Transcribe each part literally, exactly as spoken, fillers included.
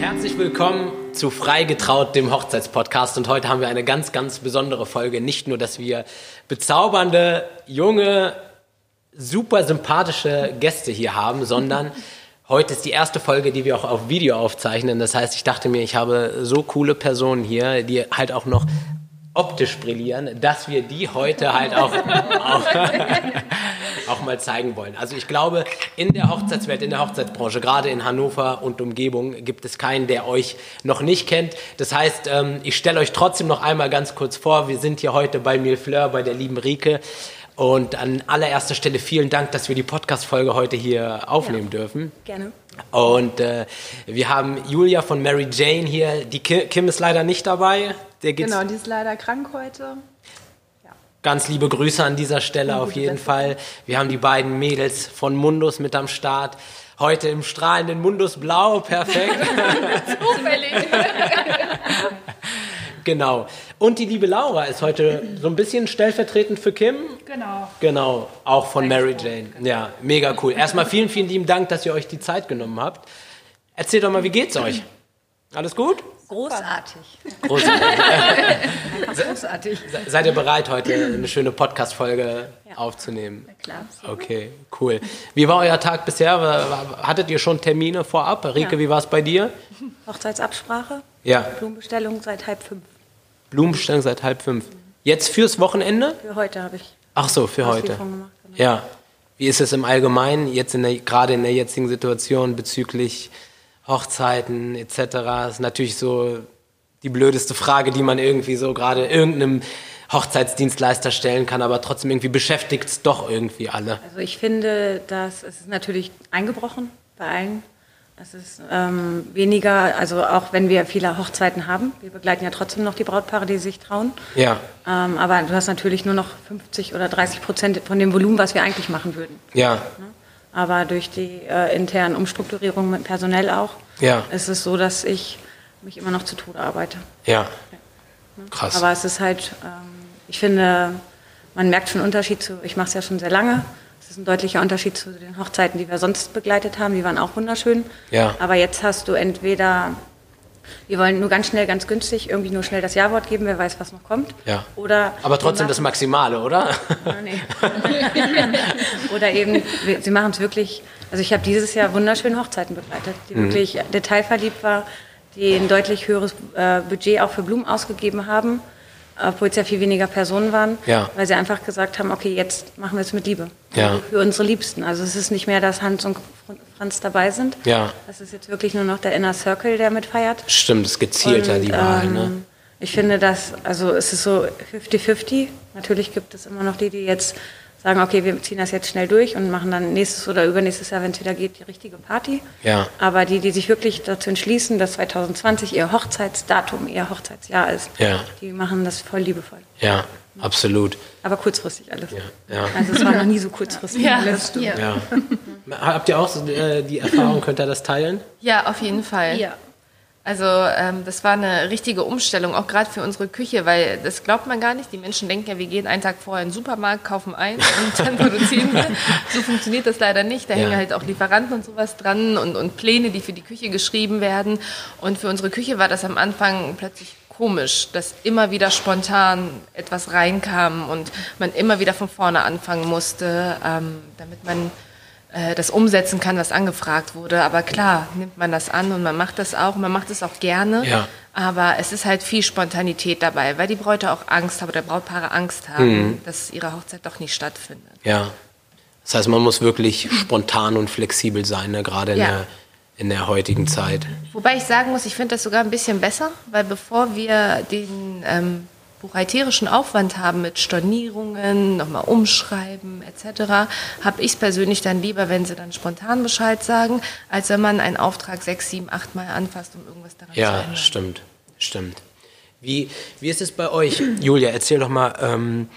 Herzlich willkommen zu Freigetraut, dem Hochzeitspodcast. Und heute haben wir eine ganz, ganz besondere Folge. Nicht nur, dass wir bezaubernde, junge, super sympathische Gäste hier haben, sondern heute ist die erste Folge, die wir auch auf Video aufzeichnen. Das heißt, ich dachte mir, ich habe so coole Personen hier, die halt auch noch optisch brillieren, dass wir die heute halt auch, auch, auch mal zeigen wollen. Also ich glaube, in der Hochzeitswelt, in der Hochzeitsbranche, gerade in Hannover und Umgebung, gibt es keinen, der euch noch nicht kennt. Das heißt, ich stelle euch trotzdem noch einmal ganz kurz vor. Wir sind hier heute bei Mille Fleur, bei der lieben Rike. Und an allererster Stelle vielen Dank, dass wir die Podcast-Folge heute hier aufnehmen ja. dürfen. Gerne. Und äh, wir haben Julia von Mary Jane hier. Die Kim ist leider nicht dabei. Der geht's genau, die ist leider krank heute. Ja. Ganz liebe Grüße an dieser Stelle ja, auf jeden Beste. Fall. Wir haben die beiden Mädels von Mundus mit am Start. Heute im strahlenden Mundus-Blau, perfekt. Zufällig. Genau. Und die liebe Laura ist heute so ein bisschen stellvertretend für Kim. Genau. Genau, auch von Mary Jane. Ja, mega cool. Erstmal vielen, vielen lieben Dank, dass ihr euch die Zeit genommen habt. Erzählt doch mal, wie geht's euch? Alles gut? Großartig. Großartig. Großartig. Seid ihr bereit, heute eine schöne Podcast-Folge ja. aufzunehmen? Ja, klar. Okay, cool. Wie war euer Tag bisher? Hattet ihr schon Termine vorab? Rike, ja. wie war es bei dir? Hochzeitsabsprache. Ja. Blumenbestellung seit halb fünf. Blumenbestellung seit halb fünf. Jetzt fürs Wochenende? Für heute habe ich. Ach so, für heute. Gemacht, genau. Ja. Wie ist es im Allgemeinen, jetzt in der, gerade in der jetzigen Situation bezüglich Hochzeiten et cetera? Das ist natürlich so die blödeste Frage, die man irgendwie so gerade irgendeinem Hochzeitsdienstleister stellen kann, aber trotzdem irgendwie beschäftigt es doch irgendwie alle. Also ich finde, dass es ist natürlich eingebrochen bei allen. Es ist ähm, weniger, also auch wenn wir viele Hochzeiten haben, wir begleiten ja trotzdem noch die Brautpaare, die sich trauen. Ja. Ähm, aber du hast natürlich nur noch fünfzig oder dreißig Prozent von dem Volumen, was wir eigentlich machen würden. Ja. Aber durch die äh, internen Umstrukturierungen mit personell auch, ja. ist es so, dass ich mich immer noch zu Tode arbeite. Ja. ja. Krass. Aber es ist halt, ähm, ich finde, man merkt schon einen Unterschied zu, ich mache es ja schon sehr lange. Das ist ein deutlicher Unterschied zu den Hochzeiten, die wir sonst begleitet haben. Die waren auch wunderschön. Ja. Aber jetzt hast du entweder, wir wollen nur ganz schnell, ganz günstig, irgendwie nur schnell das Ja-Wort geben, wer weiß, was noch kommt. Ja. Oder aber trotzdem machen, das Maximale, oder? Na, nee. Oder eben, wir, sie machen es wirklich, also ich habe dieses Jahr wunderschöne Hochzeiten begleitet, die mhm. wirklich detailverliebt war, die ein deutlich höheres äh, Budget auch für Blumen ausgegeben haben, obwohl es ja viel weniger Personen waren, ja. weil sie einfach gesagt haben, okay, jetzt machen wir es mit Liebe. Ja. Für unsere Liebsten. Also es ist nicht mehr, dass Hans und Franz dabei sind. Ja. Das ist jetzt wirklich nur noch der Inner Circle, der mitfeiert. Stimmt, das gezielter und, die Wahl. Ähm, ne? Ich finde, dass, also es ist so fünfzig fünfzig. Natürlich gibt es immer noch die, die jetzt sagen, okay, wir ziehen das jetzt schnell durch und machen dann nächstes oder übernächstes Jahr, wenn es wieder geht, die richtige Party. Ja. Aber die, die sich wirklich dazu entschließen, dass zwanzig zwanzig ihr Hochzeitsdatum, ihr Hochzeitsjahr ist, ja. die machen das voll liebevoll. Ja, absolut. Aber kurzfristig alles. Ja. Ja. Also es war noch nie so kurzfristig ja. alles. Ja. Ja. Habt ihr auch so, äh, die Erfahrung, könnt ihr das teilen? Ja, auf jeden Fall. Ja. Also ähm, das war eine richtige Umstellung, auch gerade für unsere Küche, weil das glaubt man gar nicht. Die Menschen denken ja, wir gehen einen Tag vorher in den Supermarkt, kaufen ein und dann produzieren wir. So funktioniert das leider nicht. Da ja. hängen halt auch Lieferanten und sowas dran und, und Pläne, die für die Küche geschrieben werden. Und für unsere Küche war das am Anfang plötzlich komisch, dass immer wieder spontan etwas reinkam und man immer wieder von vorne anfangen musste, ähm, damit man das umsetzen kann, was angefragt wurde. Aber klar, nimmt man das an und man macht das auch. Man macht es auch gerne. Ja. Aber es ist halt viel Spontanität dabei, weil die Bräute auch Angst haben, oder Brautpaare Angst haben, mhm. dass ihre Hochzeit doch nicht stattfindet. Ja. Das heißt, man muss wirklich spontan und flexibel sein, ne? gerade in, ja. der, in der heutigen Zeit. Wobei ich sagen muss, ich finde das sogar ein bisschen besser, weil bevor wir den ähm, buchhalterischen Aufwand haben mit Stornierungen, nochmal umschreiben et cetera, habe ich es persönlich dann lieber, wenn sie dann spontan Bescheid sagen, als wenn man einen Auftrag sechs, sieben, acht Mal anfasst, um irgendwas daran ja, zu ändern. Ja, stimmt, stimmt. Wie, wie ist es bei euch? Julia, erzähl doch mal ähm,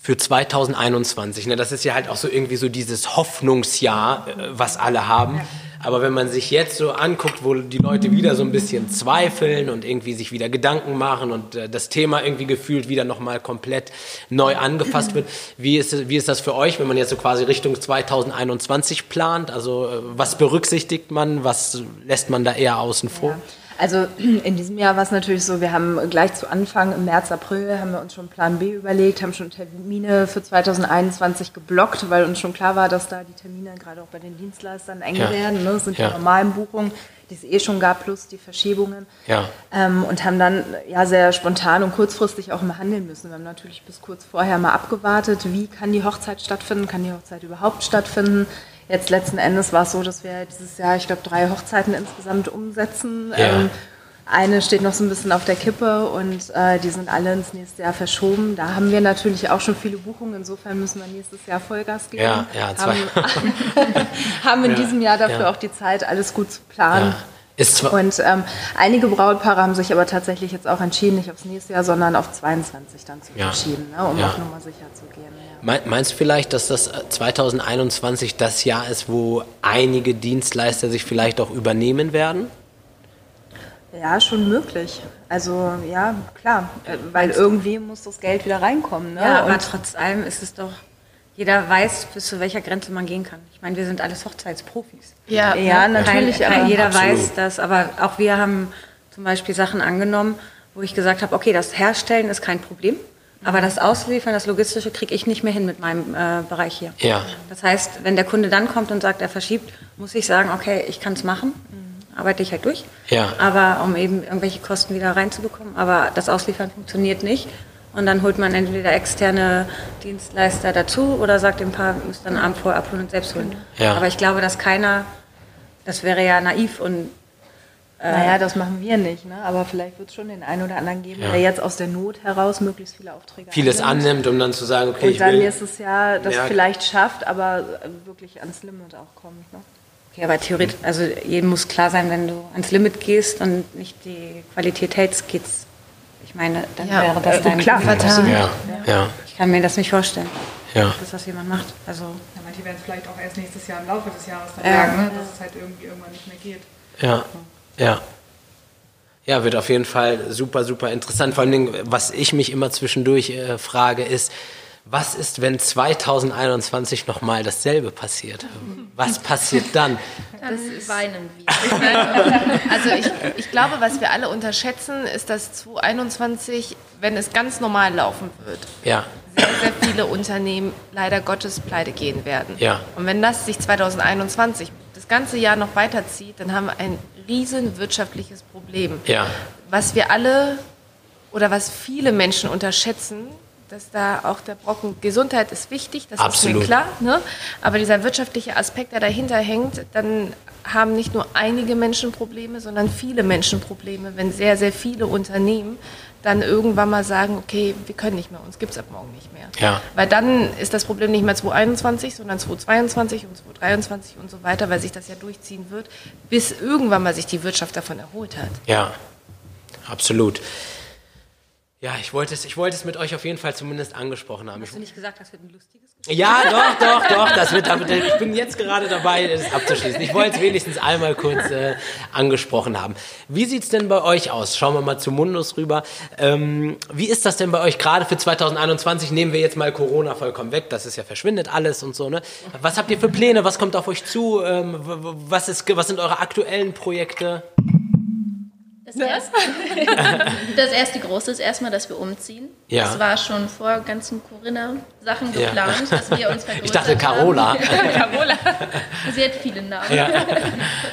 für zwanzig einundzwanzig, ne, das ist ja halt auch so irgendwie so dieses Hoffnungsjahr, äh, was alle haben. Aber wenn man sich jetzt so anguckt, wo die Leute wieder so ein bisschen zweifeln und irgendwie sich wieder Gedanken machen und äh, das Thema irgendwie gefühlt wieder nochmal komplett neu angefasst wird, wie ist, wie ist das für euch, wenn man jetzt so quasi Richtung zwanzig einundzwanzig plant? Also was berücksichtigt man, was lässt man da eher außen vor? Ja. Also in diesem Jahr war es natürlich so, wir haben gleich zu Anfang im März, April haben wir uns schon Plan B überlegt, haben schon Termine für zwanzig einundzwanzig geblockt, weil uns schon klar war, dass da die Termine gerade auch bei den Dienstleistern eng ja. werden. Ne? Das sind ja. die normalen Buchungen, die es eh schon gab, plus die Verschiebungen. Ja. Ähm, und haben dann ja sehr spontan und kurzfristig auch mal handeln müssen. Wir haben natürlich bis kurz vorher mal abgewartet, wie kann die Hochzeit stattfinden, kann die Hochzeit überhaupt stattfinden. Jetzt letzten Endes war es so, dass wir dieses Jahr, ich glaube, drei Hochzeiten insgesamt umsetzen. Ja. Ähm, eine steht noch so ein bisschen auf der Kippe und äh, die sind alle ins nächste Jahr verschoben. Da haben wir natürlich auch schon viele Buchungen. Insofern müssen wir nächstes Jahr Vollgas geben. Ja, ja, zwei. Haben, haben in ja, diesem Jahr dafür ja. auch die Zeit, alles gut zu planen. Ja. Ist und ähm, einige Brautpaare haben sich aber tatsächlich jetzt auch entschieden, nicht aufs nächste Jahr, sondern auf zweiundzwanzig dann zu ja. verschieben, ne, um ja. auch nochmal sicher zu gehen. Meinst du vielleicht, dass das zwanzig einundzwanzig das Jahr ist, wo einige Dienstleister sich vielleicht auch übernehmen werden? Ja, schon möglich. Also ja, klar, weil irgendwie muss das Geld wieder reinkommen. Ne? Ja, aber und trotz allem ist es doch, jeder weiß, bis zu welcher Grenze man gehen kann. Ich meine, wir sind alles Hochzeitsprofis. Ja, ja, natürlich. Kein, kein, jeder absolut. weiß das, aber auch wir haben zum Beispiel Sachen angenommen, wo ich gesagt habe, okay, das Herstellen ist kein Problem. Aber das Ausliefern, das Logistische, kriege ich nicht mehr hin mit meinem äh, Bereich hier. Ja. Das heißt, wenn der Kunde dann kommt und sagt, er verschiebt, muss ich sagen, okay, ich kann es machen, arbeite ich halt durch. Ja. Aber um eben irgendwelche Kosten wieder reinzubekommen. Aber das Ausliefern funktioniert nicht. Und dann holt man entweder externe Dienstleister dazu oder sagt dem Paar, ihr müsst dann Abend vorher abholen und selbst holen. Ja. Aber ich glaube, dass keiner, das wäre ja naiv und naja, das machen wir nicht, ne? Aber vielleicht wird es schon den einen oder anderen geben, ja. der jetzt aus der Not heraus möglichst viele Aufträge Vieles annimmt. annimmt, um dann zu sagen, okay, und ich will... Und dann nächstes Jahr das ja. vielleicht schafft, aber wirklich ans Limit auch kommt. Ne? Okay, aber theoretisch, also jedem muss klar sein, wenn du ans Limit gehst und nicht die Qualität hältst, geht's. Ich meine, dann ja, wäre das dein klar vertan. Ja. Ja. Ja. Ich kann mir das nicht vorstellen, ja. dass das jemand macht. Also, ja, manche werden es vielleicht auch erst nächstes Jahr im Laufe des Jahres dann ja. sagen, ne? dass ja. es halt irgendwie irgendwann nicht mehr geht. Ja. Ja. Ja, wird auf jeden Fall super, super interessant. Vor allen Dingen, was ich mich immer zwischendurch äh, frage, ist, was ist, wenn zwanzig einundzwanzig nochmal dasselbe passiert? Was passiert dann? Dann weinen wir. Also ich, ich glaube, was wir alle unterschätzen, ist, dass zwanzig einundzwanzig, wenn es ganz normal laufen wird, ja. sehr, sehr viele Unternehmen leider Gottes pleite gehen werden. Ja. Und wenn das sich zwanzig einundzwanzig das ganze Jahr noch weiterzieht, dann haben wir ein riesen wirtschaftliches Problem. Ja. Was wir alle oder was viele Menschen unterschätzen, dass da auch der Brocken Gesundheit ist wichtig, das Absolut. ist mir klar, ne? Aber dieser wirtschaftliche Aspekt, der dahinter hängt, dann haben nicht nur einige Menschen Probleme, sondern viele Menschen Probleme, wenn sehr, sehr viele Unternehmen dann irgendwann mal sagen, okay, wir können nicht mehr, uns gibt es ab morgen nicht mehr. Ja. Weil dann ist das Problem nicht mehr zwanzig einundzwanzig, sondern zwanzig zweiundzwanzig und zwanzig dreiundzwanzig und so weiter, weil sich das ja durchziehen wird, bis irgendwann mal sich die Wirtschaft davon erholt hat. Ja, absolut. Ja, ich wollte es, ich wollte es mit euch auf jeden Fall zumindest angesprochen haben. Hast du nicht gesagt, das wird ein lustiges Gespräch? Ja, doch, doch, doch. Das wird, ich bin jetzt gerade dabei, das abzuschließen. Ich wollte es wenigstens einmal kurz äh, angesprochen haben. Wie sieht's denn bei euch aus? Schauen wir mal zu Mundus rüber. Ähm, wie ist das denn bei euch gerade für zwanzig einundzwanzig? Nehmen wir jetzt mal Corona vollkommen weg. Das ist ja verschwindet alles und so, ne? Was habt ihr für Pläne? Was kommt auf euch zu? Ähm, was ist, was sind eure aktuellen Projekte? Das erste, das erste Große ist erstmal, dass wir umziehen. Ja. Das war schon vor ganzen Corinna-Sachen geplant, ja. dass wir uns vergrößert Ich dachte Carola. Carola. Sie hat viele Namen. Ja.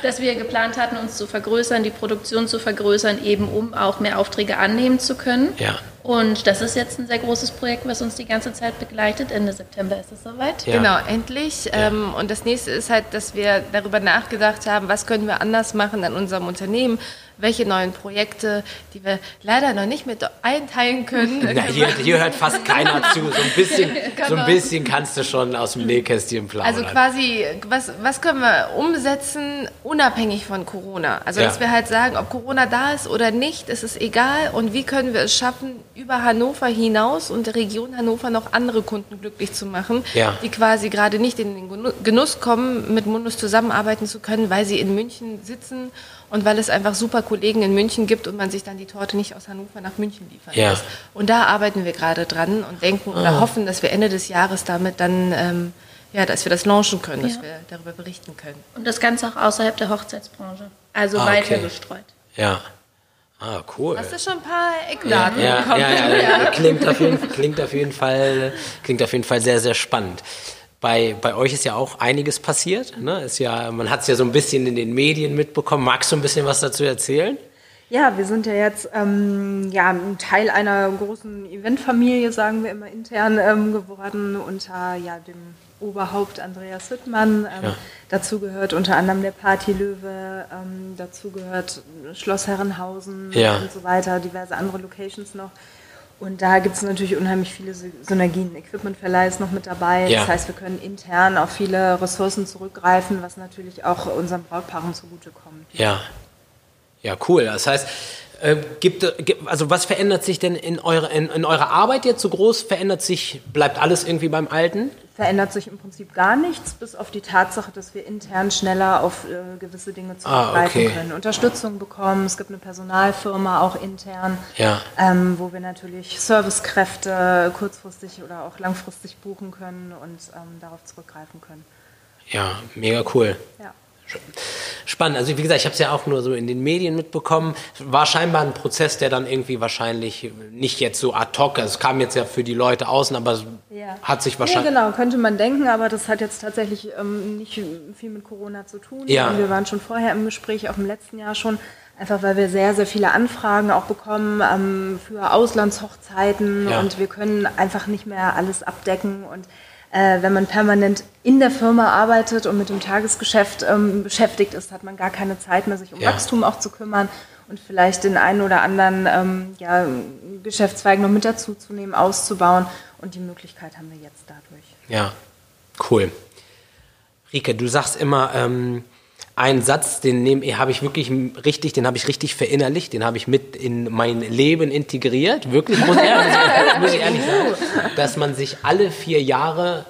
Dass wir geplant hatten, uns zu vergrößern, die Produktion zu vergrößern, eben um auch mehr Aufträge annehmen zu können. Ja. Und das ist jetzt ein sehr großes Projekt, was uns die ganze Zeit begleitet. Ende September ist es soweit. Ja. Genau, endlich. Ja. Und das nächste ist halt, dass wir darüber nachgedacht haben, was können wir anders machen an unserem Unternehmen, welche neuen Projekte, die wir leider noch nicht mit einteilen können. Na, hier, hier hört fast keiner zu. So ein bisschen, so ein bisschen kannst du schon aus dem Nähkästchen plaudern. Also quasi, was, was können wir umsetzen, unabhängig von Corona? Also, ja. dass wir halt sagen, ob Corona da ist oder nicht, ist es egal. Und wie können wir es schaffen, über Hannover hinaus und der Region Hannover noch andere Kunden glücklich zu machen, ja, die quasi gerade nicht in den Genuss kommen, mit Mundus zusammenarbeiten zu können, weil sie in München sitzen und weil es einfach super Kollegen in München gibt und man sich dann die Torte nicht aus Hannover nach München liefern ja. lässt. Und da arbeiten wir gerade dran und denken oder oh. hoffen, dass wir Ende des Jahres damit dann... Ähm, Ja, dass wir das launchen können, ja. dass wir darüber berichten können. Und das Ganze auch außerhalb der Hochzeitsbranche, also ah, weiter okay. gestreut. Ja, ah, cool. Hast du schon ein paar Eckdaten ja. bekommen? Ja, ja, ja, ja. Klingt, auf jeden, klingt, auf jeden Fall, klingt auf jeden Fall sehr, sehr spannend. Bei, bei euch ist ja auch einiges passiert, ne? Ist ja, man hat es ja so ein bisschen in den Medien mitbekommen. Magst du ein bisschen was dazu erzählen? Ja, wir sind ja jetzt ähm, ja, Teil einer großen Eventfamilie, sagen wir immer intern, ähm, geworden unter ja, dem Oberhaupt Andreas Hüttmann. Ähm, ja. Dazu gehört unter anderem der Partylöwe, ähm, dazu gehört Schloss Herrenhausen ja. und so weiter, diverse andere Locations noch. Und da gibt es natürlich unheimlich viele Synergien. Equipmentverleih ist noch mit dabei. Ja. Das heißt, wir können intern auf viele Ressourcen zurückgreifen, was natürlich auch unseren Brautpaaren zugutekommt. Ja. Ja, cool. Das heißt, äh, gibt, also was verändert sich denn in, eure, in, in eurer Arbeit jetzt so groß? Verändert sich, bleibt alles irgendwie beim Alten? Verändert sich im Prinzip gar nichts, bis auf die Tatsache, dass wir intern schneller auf äh, gewisse Dinge zurückgreifen ah, okay. können. Unterstützung bekommen, es gibt eine Personalfirma auch intern, ja. ähm, wo wir natürlich Servicekräfte kurzfristig oder auch langfristig buchen können und ähm, darauf zurückgreifen können. Ja, mega cool. Ja. Spannend. Also wie gesagt, ich habe es ja auch nur so in den Medien mitbekommen. War scheinbar ein Prozess, der dann irgendwie wahrscheinlich nicht jetzt so ad hoc, also es kam jetzt ja für die Leute außen, aber es ja. hat sich wahrscheinlich... Ja, genau, könnte man denken, aber das hat jetzt tatsächlich ähm, nicht viel mit Corona zu tun. Ja. Wir waren schon vorher im Gespräch, auch im letzten Jahr schon, einfach weil wir sehr, sehr viele Anfragen auch bekommen ähm, für Auslandshochzeiten ja. und wir können einfach nicht mehr alles abdecken und Äh, wenn man permanent in der Firma arbeitet und mit dem Tagesgeschäft ähm, beschäftigt ist, hat man gar keine Zeit mehr, sich um ja. Wachstum auch zu kümmern und vielleicht den einen oder anderen ähm, ja, Geschäftszweig noch mit dazu zu nehmen, auszubauen. Und die Möglichkeit haben wir jetzt dadurch. Ja, cool. Rike, du sagst immer ähm, einen Satz, den habe ich wirklich richtig, den habe ich richtig verinnerlicht, den habe ich mit in mein Leben integriert. Wirklich, muss ich ehrlich sagen, muss ich ehrlich sagen. Dass man sich alle vier Jahre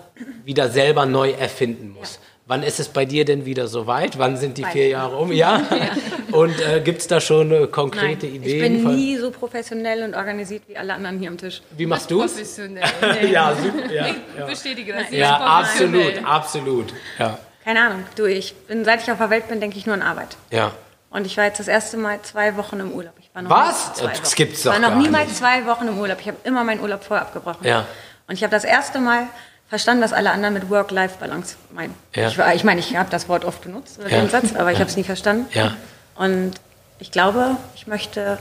wieder selber neu erfinden muss. Ja. Wann ist es bei dir denn wieder soweit? Wann sind die Weiß vier Jahre um? Ja. ja. Und äh, gibt es da schon äh, konkrete Nein, Ideen? Ich bin von... nie so professionell und organisiert wie alle anderen hier am Tisch. Wie machst du es? Professionell. Nee. ja, super. Ja, ich bestätige das. Ja, absolut, absolut. Ja. Keine Ahnung. Du, ich bin, seit ich auf der Welt bin, denke ich nur an Arbeit. Ja. Und ich war jetzt das erste Mal zwei Wochen im Urlaub. Ich war noch Was? Das gibt's doch gar nicht. Ich war noch niemals zwei Wochen im Urlaub. Ich habe immer meinen Urlaub vorher abgebrochen. Ja. Und ich habe das erste Mal verstanden, was alle anderen mit Work-Life-Balance meinen. Ja. Ich meine, ich, mein, ich habe das Wort oft benutzt, oder ja. den Satz, aber ich ja. habe es nie verstanden. Ja. Und ich glaube, ich möchte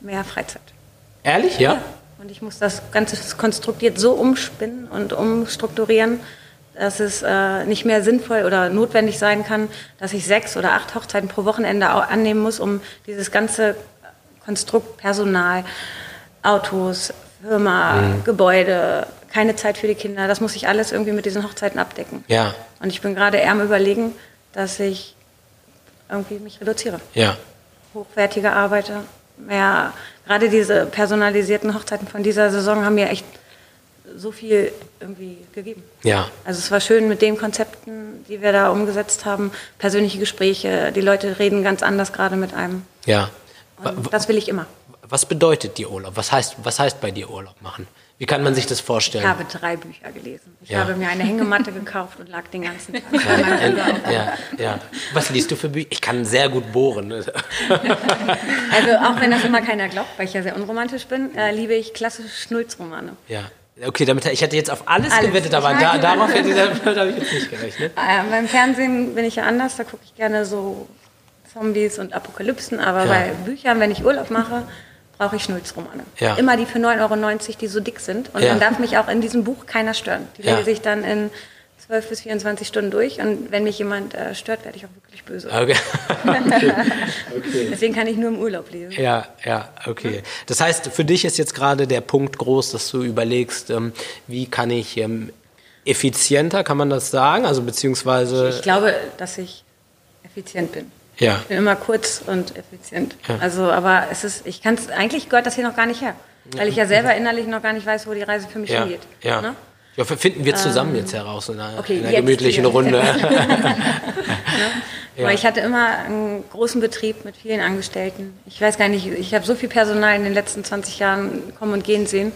mehr Freizeit. Ehrlich? Ja. ja. Und ich muss das ganze Konstrukt jetzt so umspinnen und umstrukturieren, dass es äh, nicht mehr sinnvoll oder notwendig sein kann, dass ich sechs oder acht Hochzeiten pro Wochenende annehmen muss, um dieses ganze Konstrukt Personal, Autos, Firma, mhm. Gebäude, keine Zeit für die Kinder, das muss ich alles irgendwie mit diesen Hochzeiten abdecken. Ja. Und ich bin gerade eher am Überlegen, dass ich irgendwie mich reduziere. Ja. Hochwertige Arbeiter, mehr, gerade diese personalisierten Hochzeiten von dieser Saison haben mir echt so viel irgendwie gegeben. Ja. Also es war schön mit den Konzepten, die wir da umgesetzt haben, persönliche Gespräche, die Leute reden ganz anders gerade mit einem. Ja. Und das will ich immer. Was bedeutet dir Urlaub? Was heißt, was heißt bei dir Urlaub machen? Wie kann man sich das vorstellen? Ich habe drei Bücher gelesen. Ich ja. habe mir eine Hängematte gekauft und lag den ganzen Tag. Ja, ja, ja. Was liest du für Bücher? Ich kann sehr gut bohren. Ne? Also auch wenn das immer keiner glaubt, weil ich ja sehr unromantisch bin, äh, liebe ich klassische Schnulz-Romane. Ja. Okay, damit, ich hätte jetzt auf alles, alles gewettet, aber da, darauf hätte da ich jetzt nicht gerechnet. Ähm, beim Fernsehen bin ich ja anders, da gucke ich gerne so Zombies und Apokalypsen, aber ja. bei Büchern, wenn ich Urlaub mache, brauche ich Schnulzromane. Ja. Immer die für neun Euro neunzig, die so dick sind und ja. dann darf mich auch in diesem Buch keiner stören. Die ja. lese ich dann in zwölf bis vierundzwanzig Stunden durch und wenn mich jemand äh, stört, werde ich auch wirklich böse. Okay. okay. Okay. Deswegen kann ich nur im Urlaub lesen. Ja, ja, okay. Das heißt, für dich ist jetzt gerade der Punkt groß, dass du überlegst, ähm, wie kann ich ähm, effizienter, kann man das sagen? Also beziehungsweise... Ich, ich glaube, dass ich effizient bin. Ja. Ich bin immer kurz und effizient. Ja. Also, aber es ist, ich kann's, eigentlich gehört das hier noch gar nicht her. Weil ich ja selber innerlich noch gar nicht weiß, wo die Reise für mich ja, hingeht. Ja. Ne? Ja, finden wir zusammen ähm, jetzt heraus in einer, okay, in einer gemütlichen jetzt. Runde. Ja. Aber ich hatte immer einen großen Betrieb mit vielen Angestellten. Ich weiß gar nicht, ich habe so viel Personal in den letzten zwanzig Jahren kommen und gehen sehen.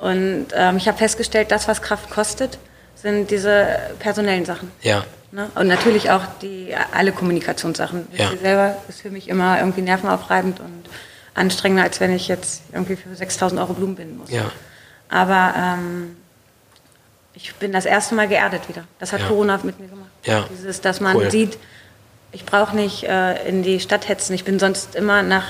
Und ähm, ich habe festgestellt, das, was Kraft kostet, sind diese personellen Sachen. Ja. Ne? Und natürlich auch die alle Kommunikationssachen. Ja. Ich selber ist für mich immer irgendwie nervenaufreibend und anstrengender, als wenn ich jetzt irgendwie für sechstausend Euro Blumen binden muss. Ja. Aber ähm, ich bin das erste Mal geerdet wieder. Das hat ja. Corona mit mir gemacht. Ja. Dieses, dass man cool. sieht, ich brauche nicht äh, in die Stadt hetzen. Ich bin sonst immer nach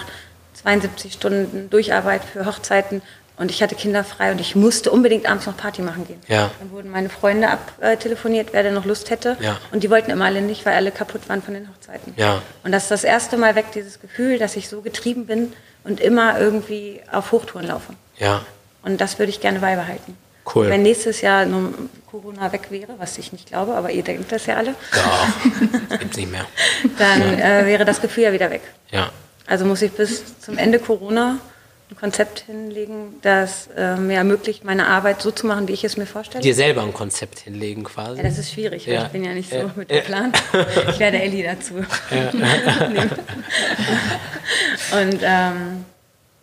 zweiundsiebzig Stunden Durcharbeit für Hochzeiten und ich hatte Kinder frei und ich musste unbedingt abends noch Party machen gehen. Ja. Dann wurden meine Freunde abtelefoniert, wer denn noch Lust hätte. Ja. Und die wollten immer alle nicht, weil alle kaputt waren von den Hochzeiten. Ja. Und das ist das erste Mal weg, dieses Gefühl, dass ich so getrieben bin und immer irgendwie auf Hochtouren laufe. Ja. Und das würde ich gerne beibehalten. Cool. Wenn nächstes Jahr nur Corona weg wäre, was ich nicht glaube, aber ihr denkt das ja alle. Ja, das gibt's nicht mehr. Dann ja. äh, wäre das Gefühl ja wieder weg. Ja. Also muss ich bis zum Ende Corona ein Konzept hinlegen, das äh, mir ermöglicht, meine Arbeit so zu machen, wie ich es mir vorstelle. Dir selber ein Konzept hinlegen quasi? Ja, das ist schwierig, weil ja. ich bin ja nicht so äh, mit dem äh, Plan. Ich werde Elli dazu ja. nehmen. Und ähm,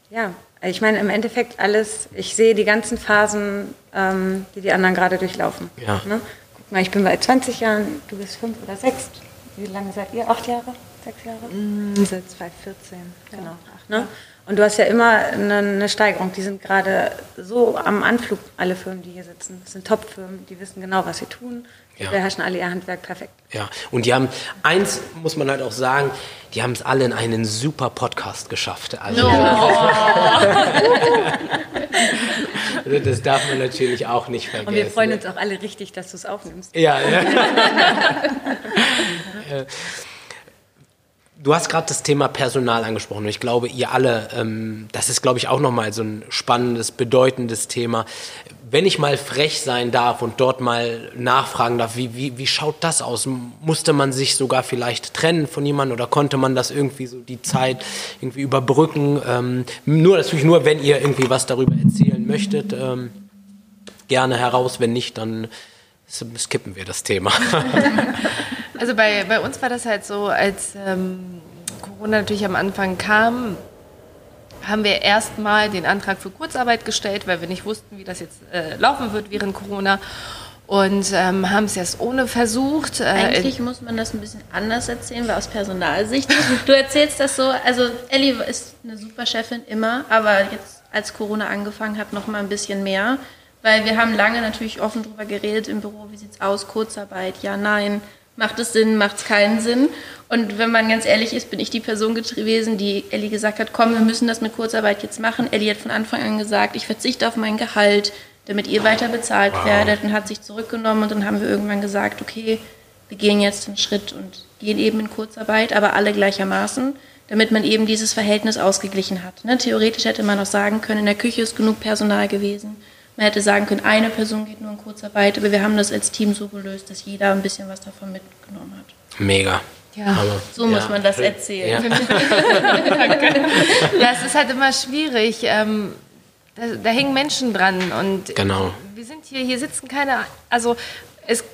ja, ich meine im Endeffekt alles, ich sehe die ganzen Phasen, ähm, die die anderen gerade durchlaufen. Ja. Ne? Guck mal, ich bin bei zwanzig Jahren, du bist fünf oder sechs. Wie lange seid ihr? Acht Jahre? Sechs Jahre? Mm, seit zweitausendvierzehn. Genau. Acht, ne? Und du hast ja immer eine, eine Steigerung. Die sind gerade so am Anflug, alle Firmen, die hier sitzen. Das sind Top-Firmen, die wissen genau, was sie tun. Die ja. beherrschen alle ihr Handwerk perfekt. Ja, und die haben, eins muss man halt auch sagen, die haben es alle in einen super Podcast geschafft. Also, no. Das darf man natürlich auch nicht vergessen. Und wir freuen uns auch alle richtig, dass du es aufnimmst. Ja, ja. Du hast gerade das Thema Personal angesprochen und ich glaube, ihr alle, ähm, das ist, glaube ich, auch nochmal so ein spannendes, bedeutendes Thema. Wenn ich mal frech sein darf und dort mal nachfragen darf, wie, wie, wie schaut das aus? Musste man sich sogar vielleicht trennen von jemandem oder konnte man das irgendwie so die Zeit irgendwie überbrücken? Ähm, nur, natürlich nur, wenn ihr irgendwie was darüber erzählen möchtet, ähm, gerne heraus, wenn nicht, dann skippen wir das Thema. Also bei, bei uns war das halt so, als ähm, Corona natürlich am Anfang kam, haben wir erstmal den Antrag für Kurzarbeit gestellt, weil wir nicht wussten, wie das jetzt äh, laufen wird während Corona und ähm, haben es erst ohne versucht. Äh, Eigentlich muss man das ein bisschen anders erzählen, weil aus Personalsicht, du erzählst das so, also Elli ist eine super Chefin immer, aber jetzt als Corona angefangen hat, noch mal ein bisschen mehr, weil wir haben lange natürlich offen drüber geredet im Büro, wie sieht's aus, Kurzarbeit, ja, nein. Macht es Sinn, macht es keinen Sinn? Und wenn man ganz ehrlich ist, bin ich die Person gewesen, die Elli gesagt hat, komm, wir müssen das mit Kurzarbeit jetzt machen. Elli hat von Anfang an gesagt, ich verzichte auf mein Gehalt, damit ihr weiter bezahlt wow. werdet. Und hat sich zurückgenommen und dann haben wir irgendwann gesagt, okay, wir gehen jetzt einen Schritt und gehen eben in Kurzarbeit, aber alle gleichermaßen, damit man eben dieses Verhältnis ausgeglichen hat. Ne? Theoretisch hätte man auch sagen können, in der Küche ist genug Personal gewesen. Man hätte sagen können, eine Person geht nur in Kurzarbeit, aber wir haben das als Team so gelöst, dass jeder ein bisschen was davon mitgenommen hat. Mega. Ja, aber, so muss ja. man das erzählen. Ja. Das ist halt immer schwierig. Ähm, da, da hängen Menschen dran und genau. wir sind hier, hier sitzen keine, also es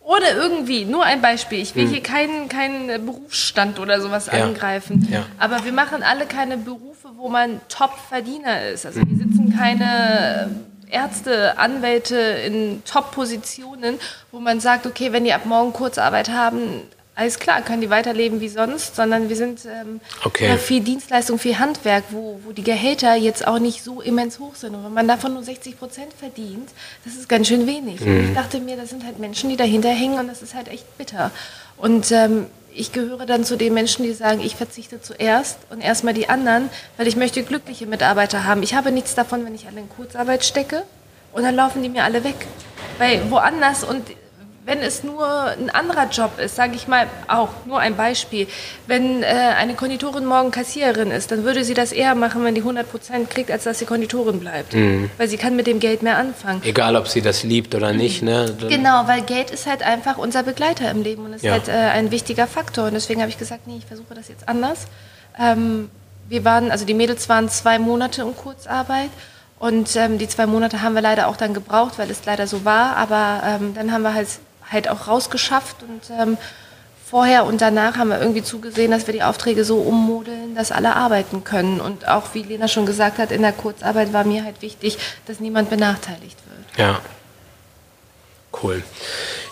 oder irgendwie, nur ein Beispiel, ich will hm. hier keinen, keinen Berufsstand oder sowas ja. angreifen, ja. aber wir machen alle keine Berufe, wo man Top-Verdiener ist. Also hm. hier sitzen keine Ärzte, Anwälte in Top-Positionen, wo man sagt, okay, wenn die ab morgen Kurzarbeit haben, alles klar, können die weiterleben wie sonst, sondern wir sind ähm, okay. ja, viel Dienstleistung, viel Handwerk, wo, wo die Gehälter jetzt auch nicht so immens hoch sind. Und wenn man davon nur sechzig Prozent verdient, das ist ganz schön wenig. Mhm. Und ich dachte mir, das sind halt Menschen, die dahinter hängen und das ist halt echt bitter. Und ähm, ich gehöre dann zu den Menschen, die sagen, ich verzichte zuerst und erstmal die anderen, weil ich möchte glückliche Mitarbeiter haben. Ich habe nichts davon, wenn ich alle in Kurzarbeit stecke und dann laufen die mir alle weg. Weil woanders und wenn es nur ein anderer Job ist, sage ich mal auch, nur ein Beispiel, wenn äh, eine Konditorin morgen Kassiererin ist, dann würde sie das eher machen, wenn die hundert Prozent kriegt, als dass sie Konditorin bleibt. Mhm. Weil sie kann mit dem Geld mehr anfangen. Egal, ob sie das liebt oder nicht. Ne? Genau, weil Geld ist halt einfach unser Begleiter im Leben und ist ja. halt äh, ein wichtiger Faktor. Und deswegen habe ich gesagt, nee, ich versuche das jetzt anders. Ähm, wir waren, also die Mädels waren zwei Monate in Kurzarbeit Und ähm, die zwei Monate haben wir leider auch dann gebraucht, weil es leider so war. Aber ähm, dann haben wir halt, halt auch rausgeschafft. Und ähm, vorher und danach haben wir irgendwie zugesehen, dass wir die Aufträge so ummodeln, dass alle arbeiten können. Und auch, wie Lena schon gesagt hat, in der Kurzarbeit war mir halt wichtig, dass niemand benachteiligt wird. Ja. Cool.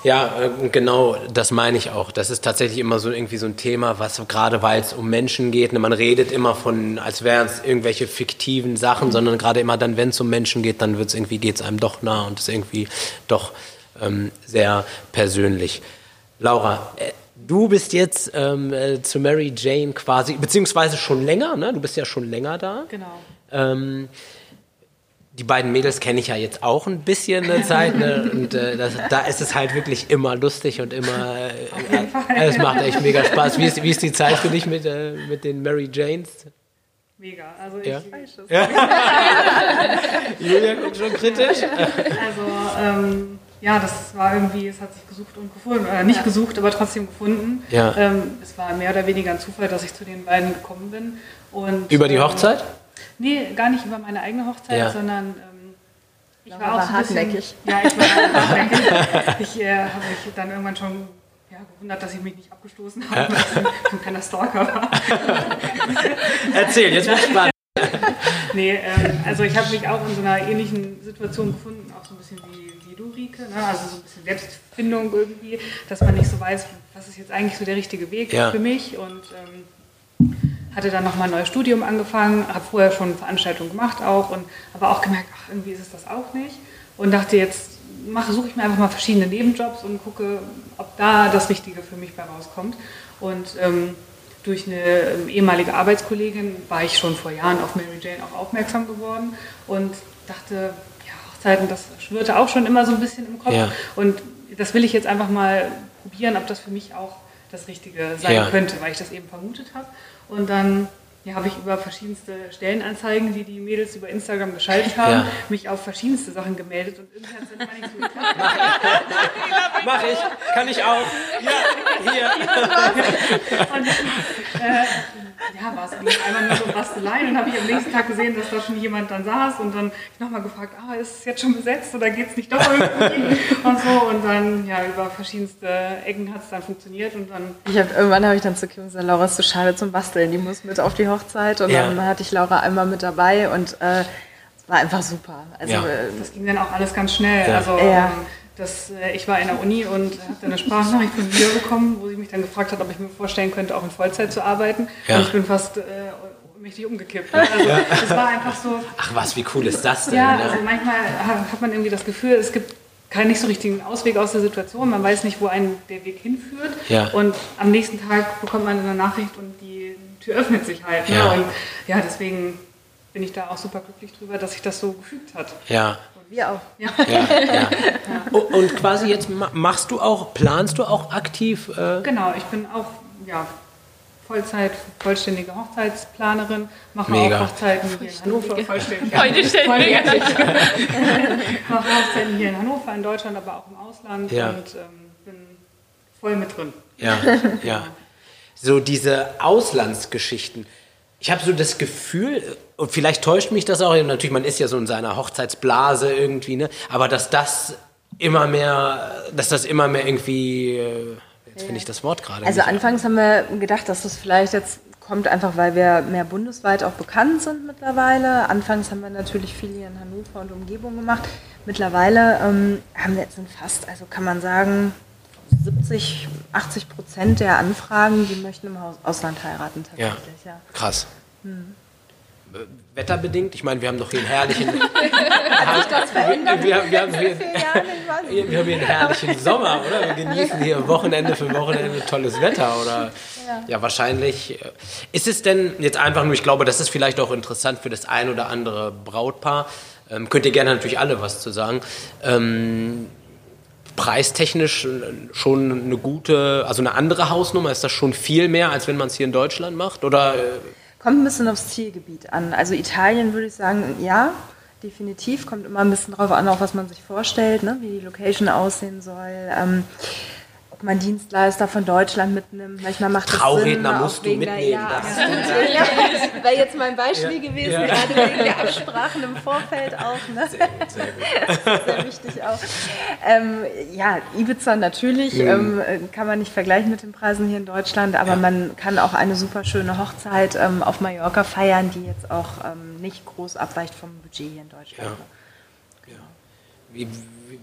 Ja, genau, das meine ich auch. Das ist tatsächlich immer so irgendwie so ein Thema, was gerade, weil es um Menschen geht, ne, man redet immer von, als wären es irgendwelche fiktiven Sachen, mhm. sondern gerade immer dann, wenn es um Menschen geht, dann wird's irgendwie, geht's einem doch nah und ist irgendwie doch ähm, sehr persönlich. Laura, äh, du bist jetzt ähm, äh, zu Mary Jane quasi, beziehungsweise schon länger, ne? Du bist ja schon länger da. Genau. Ähm, Die beiden Mädels kenne ich ja jetzt auch ein bisschen eine Zeit, ne? Und äh, das, da ist es halt wirklich immer lustig und immer, äh, es macht echt mega Spaß. Wie ist, wie ist die Zeit für dich mit, äh, mit den Mary Janes? Mega, also ich ja. weiß es. Ja. Julia guckt schon kritisch. Also ähm, ja, das war irgendwie, es hat sich gesucht und gefunden, oder nicht gesucht, aber trotzdem gefunden. Ja. Ähm, es war mehr oder weniger ein Zufall, dass ich zu den beiden gekommen bin. Und, über die Hochzeit? Ähm, Nee, gar nicht über meine eigene Hochzeit, ja. sondern ähm, ich Laura war auch war so hartnäckig. Bisschen, ja, ich war hartnäckig. Ich äh, habe mich dann irgendwann schon ja, gewundert, dass ich mich nicht abgestoßen habe, weil ich ein kleiner Stalker war. Erzähl, jetzt bin ich spannend. Nee, ähm, also ich habe mich auch in so einer ähnlichen Situation gefunden, auch so ein bisschen wie, wie du, Rike, ne? Also so ein bisschen Selbstfindung irgendwie, dass man nicht so weiß, was ist jetzt eigentlich so der richtige Weg ja. für mich und ähm, hatte dann nochmal ein neues Studium angefangen, habe vorher schon Veranstaltungen gemacht auch, und aber auch gemerkt, ach, irgendwie ist es das auch nicht. Und dachte, jetzt mache, suche ich mir einfach mal verschiedene Nebenjobs und gucke, ob da das Richtige für mich bei rauskommt. Und ähm, durch eine ehemalige Arbeitskollegin war ich schon vor Jahren auf Mary Jane auch aufmerksam geworden und dachte, ja, Hochzeiten, das schwirrte auch schon immer so ein bisschen im Kopf. Ja. Und das will ich jetzt einfach mal probieren, ob das für mich auch das Richtige sein ja. könnte, weil ich das eben vermutet habe. Und dann ja, habe ich über verschiedenste Stellenanzeigen, die die Mädels über Instagram geschaltet haben, ja. mich auf verschiedenste Sachen gemeldet. Und irgendwie hat es dann gar nicht so geklappt. Mach ich, kann ich auch. Ja, hier. Und äh, ja, war es einmal nur so Basteleien. Und habe ich am nächsten Tag gesehen, dass da schon jemand dann saß. Und dann nochmal gefragt, ah, ist es jetzt schon besetzt oder geht es nicht doch irgendwie? Und so. Und dann ja, über verschiedenste Ecken hat es dann funktioniert. Und dann ich hab, irgendwann habe ich dann zu Kim gesagt, Laura ist zu schade zum Basteln. Die muss mit auf die Hochzeit und ja. dann hatte ich Laura einmal mit dabei und es äh, war einfach super. Also, ja. Das ging dann auch alles ganz schnell. Ja. Also ja. Das, äh, ich war in der Uni und habe dann eine Sprachnachricht von mir bekommen, wo sie mich dann gefragt hat, ob ich mir vorstellen könnte, auch in Vollzeit zu arbeiten. Ja. Und ich bin fast äh, mächtig umgekippt. Also ja. das war einfach so. Ach was, wie cool ist das denn? Ja, ne? Also manchmal hat man irgendwie das Gefühl, es gibt keinen nicht so richtigen Ausweg aus der Situation. Man weiß nicht, wo einen der Weg hinführt. Ja. Und am nächsten Tag bekommt man eine Nachricht und die Tür öffnet sich halt. Ja. Ne? Und ja, deswegen bin ich da auch super glücklich drüber, dass sich das so gefügt hat. Ja. Und wir auch. Ja. Ja, ja. Ja. Und quasi jetzt machst du auch, planst du auch aktiv? Äh genau, ich bin auch ja, Vollzeit, vollständige Hochzeitsplanerin. Mache auch Hochzeiten hier in Hannover. Vollständig. Vollständig. Vollständig. Mache Hochzeiten hier in Hannover, in Deutschland, aber auch im Ausland. Ja. Und ähm, bin voll mit drin. Ja, ja. So diese Auslandsgeschichten. Ich habe so das Gefühl, und vielleicht täuscht mich das auch, natürlich, man ist ja so in seiner Hochzeitsblase irgendwie, ne? Aber dass das immer mehr, dass das immer mehr irgendwie, jetzt finde ich das Wort gerade. Also anfangs haben wir gedacht, dass das vielleicht jetzt kommt, einfach weil wir mehr bundesweit auch bekannt sind mittlerweile. Anfangs haben wir natürlich viel hier in Hannover und Umgebung gemacht. Mittlerweile ähm, haben wir jetzt fast, also kann man sagen, siebzig, achtzig Prozent der Anfragen, die möchten im Ausland heiraten tatsächlich. Ja, ja. Krass. Hm. Wetterbedingt? Ich meine, wir haben doch hier einen herrlichen... Hat sich das verändert? Wir haben hier einen herrlichen Sommer, oder? Wir genießen hier Wochenende für Wochenende tolles Wetter, oder? Ja. Ja, wahrscheinlich. Ist es denn jetzt einfach nur, ich glaube, das ist vielleicht auch interessant für das ein oder andere Brautpaar, ähm, könnt ihr gerne natürlich alle was zu sagen, ähm, preistechnisch schon eine gute, also eine andere Hausnummer? Ist das schon viel mehr, als wenn man es hier in Deutschland macht? Oder? Kommt ein bisschen aufs Zielgebiet an. Also Italien würde ich sagen, ja, definitiv. Kommt immer ein bisschen drauf an, auch was man sich vorstellt, ne? Wie die Location aussehen soll. Ähm, ob man Dienstleister von Deutschland mitnimmt. Manchmal macht das Trauredner Sinn, musst du mitnehmen. Ja, das ja, das wäre jetzt mein Beispiel ja. gewesen, ja. gerade wegen der Absprachen im Vorfeld auch. Ne? Sehr gut, sehr gut. Sehr wichtig auch. Ähm, ja, Ibiza natürlich, mhm. ähm, kann man nicht vergleichen mit den Preisen hier in Deutschland, aber ja. man kann auch eine super schöne Hochzeit ähm, auf Mallorca feiern, die jetzt auch ähm, nicht groß abweicht vom Budget hier in Deutschland. Ja. Wie,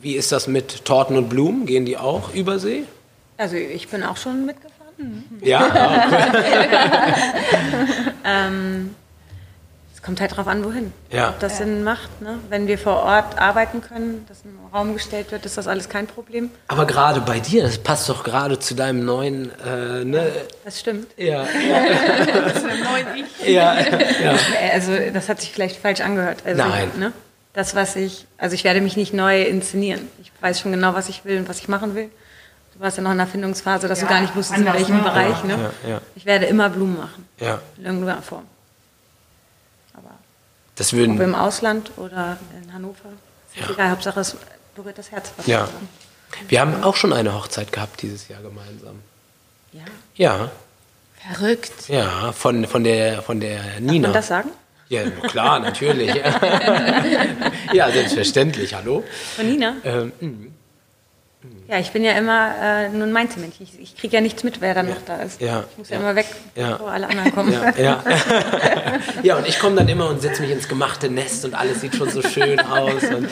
wie ist das mit Torten und Blumen? Gehen die auch über See? Also ich bin auch schon mitgefahren. Ja. Okay. ähm, es kommt halt drauf an, wohin. Ja. Ob das Sinn macht. Ne? Wenn wir vor Ort arbeiten können, dass ein Raum gestellt wird, ist das alles kein Problem. Aber gerade bei dir, das passt doch gerade zu deinem neuen... Äh, ne? Das stimmt. Ja. Zu deinem neuen Ich. Ja. Ja. Also das hat sich vielleicht falsch angehört. Also, nein. Ne? Das, was ich, also ich werde mich nicht neu inszenieren. Ich weiß schon genau, was ich will und was ich machen will. Du warst ja noch in der Findungsphase, dass ja, du gar nicht wusstest, in welchem ja. Bereich. Ne? Ja, ja. Ich werde immer Blumen machen. Ja. In irgendeiner Form. Aber das würden, ob im Ausland oder in Hannover, ist ja. egal. Hauptsache, es berührt das Herz. Ja. Wir haben auch schon eine Hochzeit gehabt dieses Jahr gemeinsam. Ja? Ja. Verrückt. Ja, von, von, der, von der Nina. Darf man das sagen? Ja, klar, natürlich. Ja, selbstverständlich, hallo. Von Nina? Ähm, mh. Ja, ich bin ja immer äh, nur ein Mainzelmännchen. Ich, ich kriege ja nichts mit, wer dann ja. noch da ist. Ja. Ich muss ja, ja immer weg, ja. wo alle anderen kommen. Ja, ja. Ja, und ich komme dann immer und setze mich ins gemachte Nest und alles sieht schon so schön aus. Und,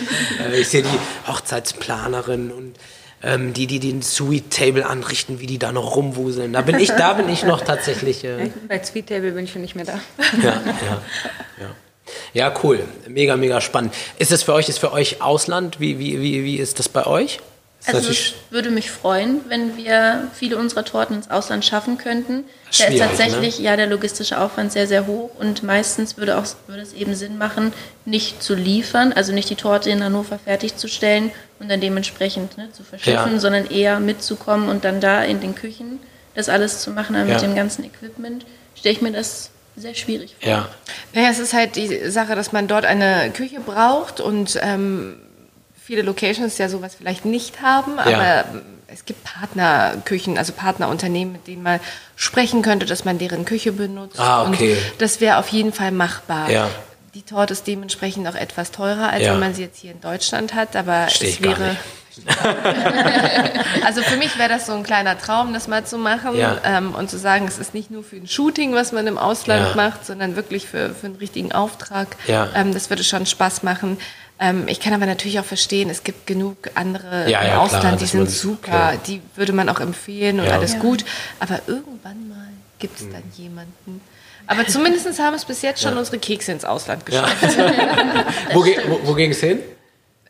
äh, ich sehe die Hochzeitsplanerin und ähm, die, die den Sweet Table anrichten, wie die da noch rumwuseln. Da bin ich, da bin ich noch tatsächlich... Äh, Bei Sweet Table bin ich schon nicht mehr da. Ja, ja, ja. Ja, cool. Mega, mega spannend. Ist das für euch, ist für euch Ausland? Wie, wie, wie, wie ist das bei euch? Ist also ich würde mich freuen, wenn wir viele unserer Torten ins Ausland schaffen könnten. Da ist tatsächlich, ne? ja, der logistische Aufwand sehr, sehr hoch und meistens würde, auch, würde es eben Sinn machen, nicht zu liefern, also nicht die Torte in Hannover fertigzustellen und dann dementsprechend ne, zu verschiffen, ja. sondern eher mitzukommen und dann da in den Küchen das alles zu machen, dann ja. mit dem ganzen Equipment, stelle ich mir das sehr schwierig vor. Ja. Naja, es ist halt die Sache, dass man dort eine Küche braucht und ähm, viele Locations ja sowas vielleicht nicht haben, aber ja. es gibt Partnerküchen, also Partnerunternehmen, mit denen man sprechen könnte, dass man deren Küche benutzt. Ah, okay. Und das wäre auf jeden Fall machbar. Ja. Die Torte ist dementsprechend auch etwas teurer, als ja. wenn man sie jetzt hier in Deutschland hat, aber Steh es wäre... Also für mich wäre das so ein kleiner Traum, das mal zu machen ja. ähm, und zu sagen, es ist nicht nur für ein Shooting, was man im Ausland ja. macht, sondern wirklich für, für einen richtigen Auftrag. Ja. Ähm, das würde schon Spaß machen. Ähm, ich kann aber natürlich auch verstehen, es gibt genug andere ja, ja, im Ausland, klar, die sind super, klar. die würde man auch empfehlen und ja. alles ja. gut. Aber irgendwann mal gibt es hm. dann jemanden. Aber zumindest haben es bis jetzt schon ja. unsere Kekse ins Ausland geschafft. Ja. wo wo, wo ging es hin?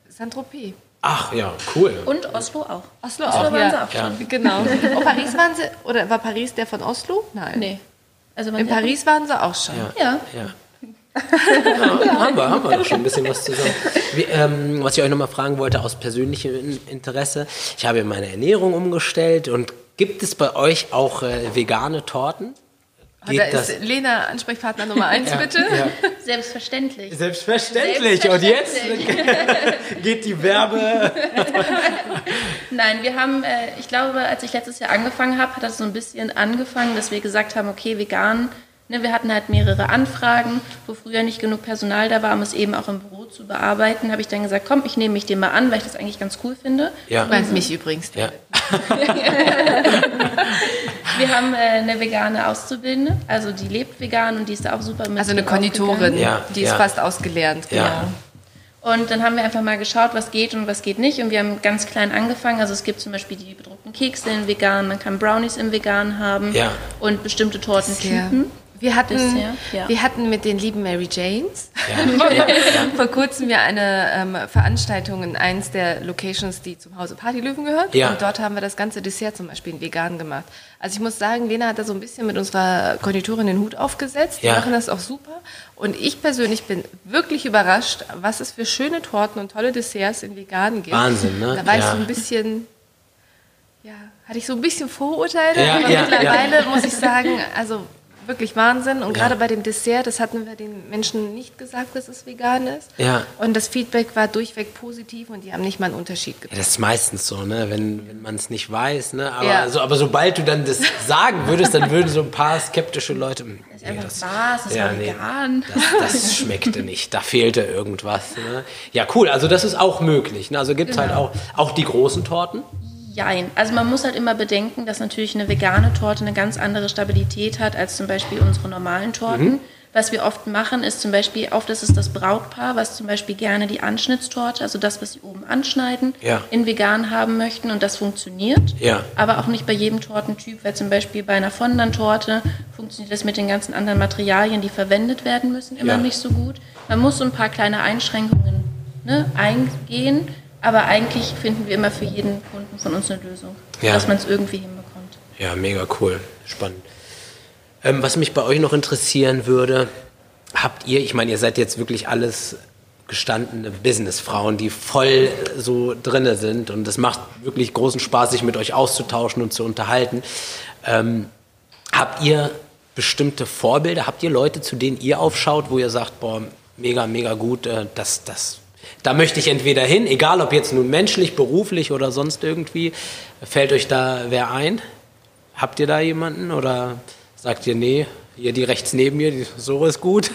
Saint-Tropez. Ach ja, cool. Und Oslo auch. Oslo, Oslo auch, waren ja. sie auch schon. Ja. Genau. Und Paris waren sie, oder war Paris der von Oslo? Nein. Nee. Also in Paris waren sie auch schon. Ja. ja. ja. ja haben, wir, haben wir schon ein bisschen was zusammen. Wie, ähm, was ich euch nochmal fragen wollte, aus persönlichem Interesse. Ich habe meine Ernährung umgestellt und gibt es bei euch auch äh, vegane Torten? Geht da ist das? Lena Ansprechpartner Nummer eins, ja, bitte. Ja. Selbstverständlich. Selbstverständlich. Selbstverständlich. Und jetzt geht die Werbe. Nein, wir haben, ich glaube, als ich letztes Jahr angefangen habe, hat das so ein bisschen angefangen, dass wir gesagt haben, okay, vegan. Wir hatten halt mehrere Anfragen, wo früher nicht genug Personal da war, um es eben auch im Büro zu bearbeiten. Habe ich dann gesagt, komm, ich nehme mich dem mal an, weil ich das eigentlich ganz cool finde. Ja. Du meinst mich übrigens. Ja. Wir haben eine vegane Auszubildende, also die lebt vegan und die ist da auch super mit. Also eine Konditorin, ja, die ist ja. fast ausgelernt, genau. Ja. Und dann haben wir einfach mal geschaut, was geht und was geht nicht. Und wir haben ganz klein angefangen. Also es gibt zum Beispiel die bedruckten Kekse in vegan, man kann Brownies im vegan haben ja. und bestimmte Tortentypen. Wir hatten, Bisher, ja. wir hatten mit den lieben Mary Janes ja. vor kurzem ja eine ähm, Veranstaltung in eins der Locations, die zum Hause Partylöwen gehört. Ja. Und dort haben wir das ganze Dessert zum Beispiel in vegan gemacht. Also ich muss sagen, Lena hat da so ein bisschen mit unserer Konditorin den Hut aufgesetzt. Die ja. machen das auch super. Und ich persönlich bin wirklich überrascht, was es für schöne Torten und tolle Desserts in vegan gibt. Wahnsinn, ne? Da war ja. ich so ein bisschen... Ja, hatte ich so ein bisschen Vorurteile. Ja, aber ja, mittlerweile ja. muss ich sagen, also... wirklich Wahnsinn. Und ja. gerade bei dem Dessert, das hatten wir den Menschen nicht gesagt, dass es vegan ist. Ja. Und das Feedback war durchweg positiv und die haben nicht mal einen Unterschied gemacht. Ja, das ist meistens so, ne? wenn, wenn man es nicht weiß. Ne? Aber, ja. also, aber sobald du dann das sagen würdest, dann würden so ein paar skeptische Leute... Das ist nee, einfach das, was, das ja, war vegan. Nee, das, das schmeckte nicht, da fehlte irgendwas. Ne? Ja, cool, also das ist auch möglich. Ne? Also gibt es genau. halt auch, auch die großen Torten. Jein. Also man muss halt immer bedenken, dass natürlich eine vegane Torte eine ganz andere Stabilität hat als zum Beispiel unsere normalen Torten. Mhm. Was wir oft machen, ist zum Beispiel, oft ist es das Brautpaar, was zum Beispiel gerne die Anschnittstorte, also das, was sie oben anschneiden, ja. in vegan haben möchten, und das funktioniert. Ja. Aber auch nicht bei jedem Tortentyp, weil zum Beispiel bei einer Fondant-Torte funktioniert das mit den ganzen anderen Materialien, die verwendet werden müssen, immer ja. nicht so gut. Man muss so ein paar kleine Einschränkungen, ne, eingehen. Aber eigentlich finden wir immer für jeden Kunden von uns eine Lösung, ja. dass man es irgendwie hinbekommt. Ja, mega cool, spannend. Ähm, was mich bei euch noch interessieren würde, habt ihr, ich meine, ihr seid jetzt wirklich alles gestandene Businessfrauen, die voll so drinne sind, und es macht wirklich großen Spaß, sich mit euch auszutauschen und zu unterhalten. Ähm, habt ihr bestimmte Vorbilder? Habt ihr Leute, zu denen ihr aufschaut, wo ihr sagt, boah, mega, mega gut, äh, das, das... Da möchte ich entweder hin, egal ob jetzt nun menschlich, beruflich oder sonst irgendwie. Fällt euch da wer ein? Habt ihr da jemanden? Oder sagt ihr, nee, ihr die rechts neben mir, so ist gut?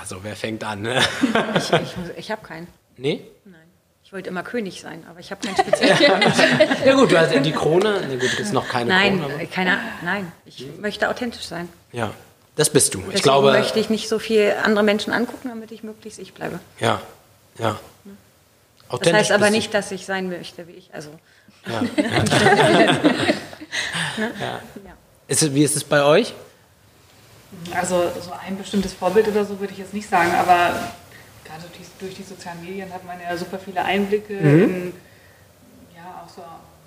Also, wer fängt an? Ne? Ich, ich, ich habe keinen. Nee? Nein. Ich wollte immer König sein, aber ich habe keinen speziellen. Ja gut, du hast ja die Krone. Nee, gut, gibt's noch keine nein, Krone. Keine, nein, ich möchte authentisch sein. Ja. Das bist du. Deswegen ich glaube, möchte ich nicht so viel andere Menschen angucken, damit ich möglichst ich bleibe. Ja, ja. Das heißt aber nicht, dass ich sein möchte wie ich. Also. Ja. Ne? Ja. Ja. Ist es, wie ist es bei euch? Also so ein bestimmtes Vorbild oder so würde ich jetzt nicht sagen, aber gerade durch die, durch die sozialen Medien hat man ja super viele Einblicke mhm. in, ja, auch so,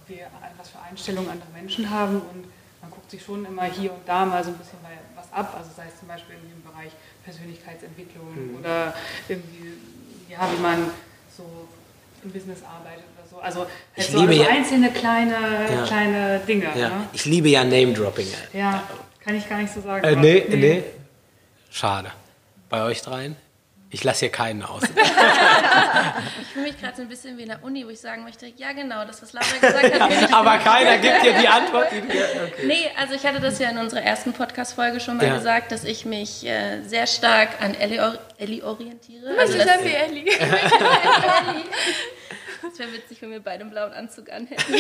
wie, was für Einstellungen andere Menschen haben, und man guckt sich schon immer hier und da mal so ein bisschen bei ab, also sei es zum Beispiel im Bereich Persönlichkeitsentwicklung mhm. oder irgendwie, ja, wie man so im Business arbeitet oder so. Also, halt so, also ja, einzelne kleine, ja. kleine Dinge. Ja. Ne? Ich liebe ja Name-Dropping. Ja, kann ich gar nicht so sagen. Äh, nee, nee, nee. Schade. Bei euch dreien? Ich lasse hier keinen aus. Ich fühle mich gerade so ein bisschen wie in der Uni, wo ich sagen möchte, ja genau, das, was Laura gesagt hat. Ja, aber keiner gibt dir die Antwort. Die dir, okay. Nee, also ich hatte das ja in unserer ersten Podcast-Folge schon mal ja. gesagt, dass ich mich äh, sehr stark an Ellie, or- Ellie orientiere. Was also, ist das wie Ellie? Es wäre witzig, wenn wir beide einen blauen Anzug anhätten.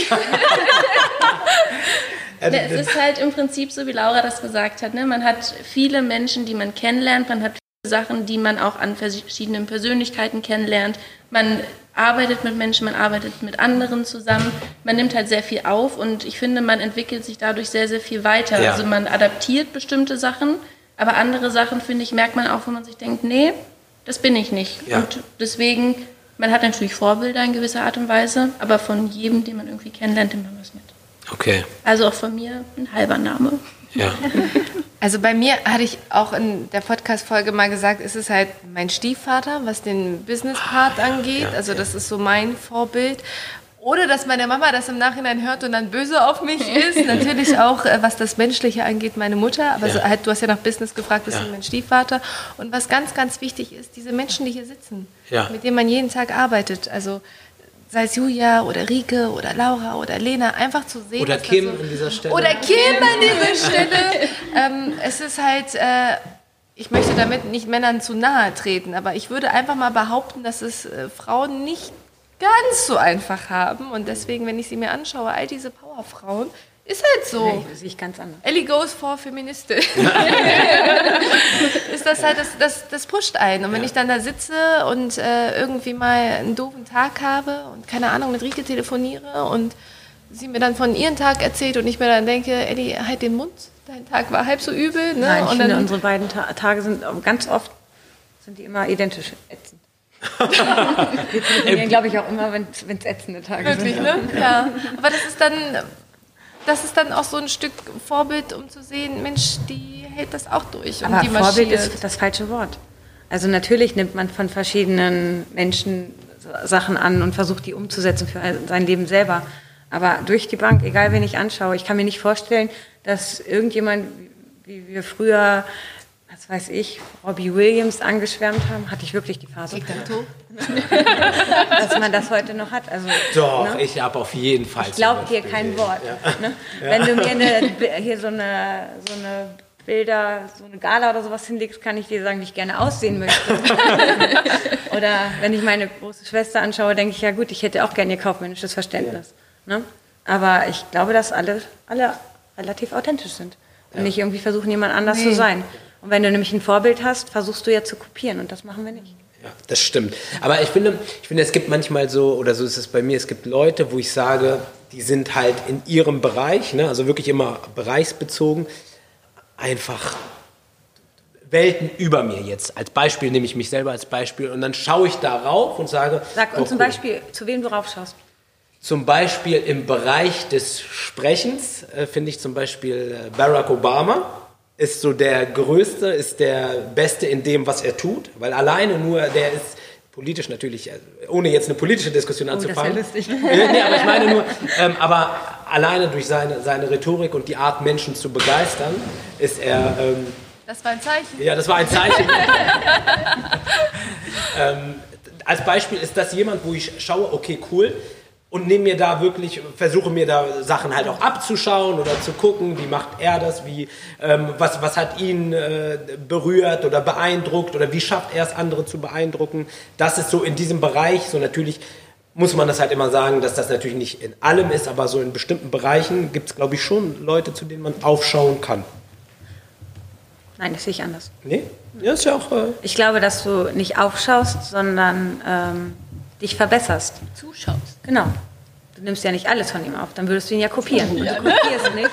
Ne, es ist halt im Prinzip so, wie Laura das gesagt hat. Ne? Man hat viele Menschen, die man kennenlernt, man hat Sachen, die man auch an verschiedenen Persönlichkeiten kennenlernt. Man arbeitet mit Menschen, man arbeitet mit anderen zusammen. Man nimmt halt sehr viel auf, und ich finde, man entwickelt sich dadurch sehr, sehr viel weiter. Ja. Also man adaptiert bestimmte Sachen, aber andere Sachen, finde ich, merkt man auch, wo man sich denkt, nee, das bin ich nicht. Ja. Und deswegen, man hat natürlich Vorbilder in gewisser Art und Weise, aber von jedem, den man irgendwie kennenlernt, nimmt man was mit. Okay. Also auch von mir ein halber Name. Ja. Also bei mir hatte ich auch in der Podcast-Folge mal gesagt, es ist halt mein Stiefvater, was den Business-Part ah, ja, angeht. Ja, also das ja. ist so mein Vorbild. Oder dass meine Mama das im Nachhinein hört und dann böse auf mich ist. Natürlich auch, was das Menschliche angeht, meine Mutter. Aber ja. so, halt, du hast ja nach Business gefragt, das ja. ist mein Stiefvater. Und was ganz, ganz wichtig ist, diese Menschen, die hier sitzen, ja. mit denen man jeden Tag arbeitet. Also sei es Julia oder Rike oder Laura oder Lena, einfach zu sehen. Oder Kim so, an dieser Stelle. Oder Kim an dieser Stelle. ähm, es ist halt, äh, ich möchte damit nicht Männern zu nahe treten, aber ich würde einfach mal behaupten, dass es äh, Frauen nicht ganz so einfach haben. Und deswegen, wenn ich sie mir anschaue, all diese Powerfrauen, ist halt so. Nee, das sehe ich ganz anders. Ellie goes for Feministin. Ist das halt, das, das, das pusht einen. Und wenn ja. ich dann da sitze und äh, irgendwie mal einen doofen Tag habe und keine Ahnung, mit Rike telefoniere und sie mir dann von ihren Tag erzählt und ich mir dann denke, Ellie, halt den Mund, dein Tag war halb so übel. Ne? Nein, ich und finde, dann unsere beiden Ta- Tage sind ganz oft, sind die immer identisch ätzend. Wir telefonieren, glaube ich, auch immer, wenn es ätzende Tage wirklich, sind. Wirklich, ne? Ja. Aber das ist dann... Das ist dann auch so ein Stück Vorbild, um zu sehen, Mensch, die hält das auch durch. Und aber die Vorbild ist das falsche Wort. Also natürlich nimmt man von verschiedenen Menschen Sachen an und versucht, die umzusetzen für sein Leben selber. Aber durch die Bank, egal wen ich anschaue, ich kann mir nicht vorstellen, dass irgendjemand, wie wir früher, was weiß ich, Robbie Williams angeschwärmt haben, hatte ich wirklich die Phase. Dass man das heute noch hat. Also, doch, ne? Ich habe auf jeden Fall. Ich glaube dir kein Wort. Ja. Ne? Ja. Wenn du mir eine, hier so eine, so eine Bilder, so eine Gala oder sowas hinlegst, kann ich dir sagen, wie ich gerne aussehen möchte. Oder wenn ich meine große Schwester anschaue, denke ich, ja gut, ich hätte auch gerne ihr kaufmännisches Verständnis. Ja. Ne? Aber ich glaube, dass alle, alle relativ authentisch sind. Und ja. nicht irgendwie versuchen, jemand anders nee. zu sein. Und wenn du nämlich ein Vorbild hast, versuchst du ja zu kopieren. Und das machen wir nicht. Ja, das stimmt. Aber ich finde, ich finde, es gibt manchmal so, oder so ist es bei mir, es gibt Leute, wo ich sage, die sind halt in ihrem Bereich, ne, also wirklich immer bereichsbezogen, einfach Welten über mir jetzt. Als Beispiel nehme ich mich selber als Beispiel. Und dann schaue ich da rauf und sage... Sag uns zum Beispiel, zu wem du raufschaust. Zum Beispiel im Bereich des Sprechens äh, finde ich zum Beispiel äh, Barack Obama ist so der Größte, ist der Beste in dem, was er tut, weil alleine nur der ist politisch natürlich, ohne jetzt eine politische Diskussion oh, anzufangen. Das ist ja lustig. Äh, nee, aber ich meine nur, ähm, aber alleine durch seine, seine Rhetorik und die Art, Menschen zu begeistern, ist er... Ähm, das war ein Zeichen. Ja, das war ein Zeichen. ähm, als Beispiel ist das jemand, wo ich schaue, okay, cool, und nehme mir da wirklich, versuche mir da Sachen halt auch abzuschauen oder zu gucken, wie macht er das, wie, ähm, was, was hat ihn äh, berührt oder beeindruckt oder wie schafft er es, andere zu beeindrucken. Das ist so in diesem Bereich, so natürlich muss man das halt immer sagen, dass das natürlich nicht in allem ist, aber so in bestimmten Bereichen gibt es, glaube ich, schon Leute, zu denen man aufschauen kann. Nein, das sehe ich anders. Nee? Ja, ist ja auch... Äh ich glaube, dass du nicht aufschaust, sondern... Ähm dich verbesserst. Zuschaust. Genau. Du nimmst ja nicht alles von ihm auf, dann würdest du ihn ja kopieren. Und du kopierst nicht.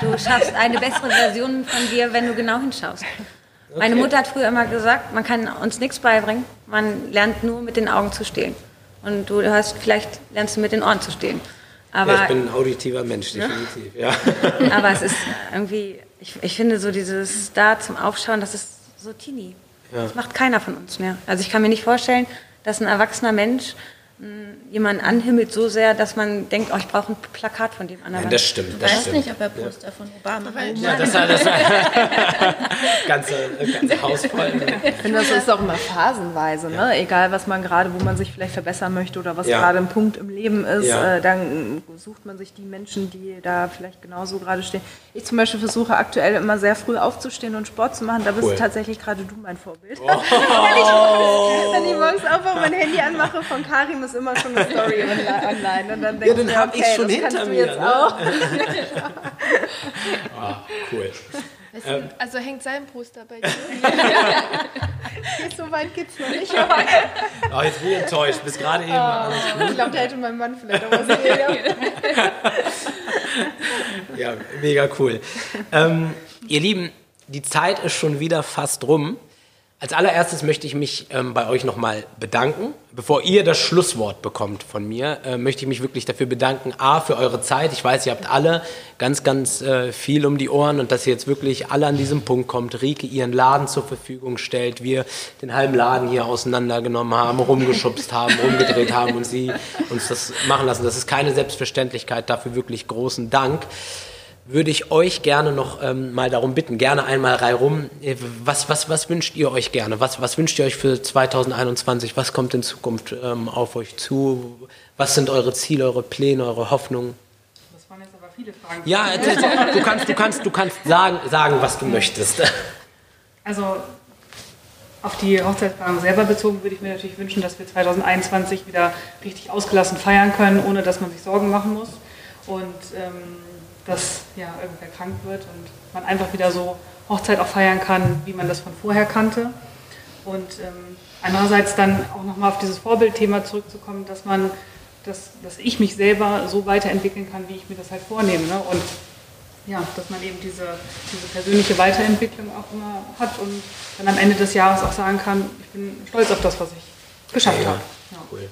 Du schaffst eine bessere Version von dir, wenn du genau hinschaust. Okay. Meine Mutter hat früher immer gesagt, man kann uns nichts beibringen, man lernt nur mit den Augen zu stehlen. Und du hast, vielleicht lernst du mit den Ohren zu stehlen. Aber, ja, ich bin ein auditiver Mensch, definitiv. Ne? Ja. Aber es ist irgendwie, ich, ich finde so dieses da zum Aufschauen, das ist so teeny. Ja. Das macht keiner von uns mehr. Also ich kann mir nicht vorstellen, dass ein erwachsener Mensch jemanden anhimmelt so sehr, dass man denkt, oh, ich brauche ein Plakat von dem anderen. Nein, das stimmt. Ich weiß nicht, ob er Poster ja. von Obama hat. Ja, das war das ganze, ganze Haus voll. Ich finde, das ist auch immer phasenweise, ja. ne? Egal, was man gerade, wo man sich vielleicht verbessern möchte oder was ja. gerade ein Punkt im Leben ist, ja. äh, dann sucht man sich die Menschen, die da vielleicht genauso gerade stehen. Ich zum Beispiel versuche aktuell immer sehr früh aufzustehen und Sport zu machen. Da bist cool. tatsächlich gerade du mein Vorbild. Oh. Wenn ich morgens aufwache und mein Handy anmache von Karim, ist immer schon eine Story online. Und dann denke ja, dann habe ich, okay, ich schon hinter mir. Jetzt ne? auch. Oh, cool. Weißt du, ähm. Also hängt sein Poster bei dir. So weit geht's noch nicht. Oh, jetzt bin ich enttäuscht. Bis gerade eben. Oh. Ich glaube, da hätte mein Mann vielleicht auch was gesehen. Ja, mega cool. Ähm, ihr Lieben, die Zeit ist schon wieder fast rum. Als allererstes möchte ich mich ähm, bei euch nochmal bedanken. Bevor ihr das Schlusswort bekommt von mir, äh, möchte ich mich wirklich dafür bedanken, A, für eure Zeit. Ich weiß, ihr habt alle ganz, ganz äh, viel um die Ohren und dass ihr jetzt wirklich alle an diesem Punkt kommt, Rike ihren Laden zur Verfügung stellt, wir den halben Laden hier auseinandergenommen haben, rumgeschubst haben, rumgedreht haben und sie uns das machen lassen. Das ist keine Selbstverständlichkeit, dafür wirklich großen Dank. Würde ich euch gerne noch ähm, mal darum bitten, gerne einmal reihum, was, was, was wünscht ihr euch gerne? Was, was wünscht ihr euch für zwanzig einundzwanzig? Was kommt in Zukunft ähm, auf euch zu? Was sind eure Ziele, eure Pläne, eure Hoffnungen? Das waren jetzt aber viele Fragen. Ja, du kannst, du kannst, du kannst sagen, sagen, was du möchtest. Also auf die Hochzeitsplanung selber bezogen würde ich mir natürlich wünschen, dass wir zwanzig einundzwanzig wieder richtig ausgelassen feiern können, ohne dass man sich Sorgen machen muss. Und ähm, dass ja, irgendwer krank wird und man einfach wieder so Hochzeit auch feiern kann, wie man das von vorher kannte. Und ähm, andererseits dann auch nochmal auf dieses Vorbildthema zurückzukommen, dass man, dass, dass ich mich selber so weiterentwickeln kann, wie ich mir das halt vornehme. Ne? Und ja, dass man eben diese, diese persönliche Weiterentwicklung auch immer hat und dann am Ende des Jahres auch sagen kann, ich bin stolz auf das, was ich geschafft ja, habe. Ja. Cool.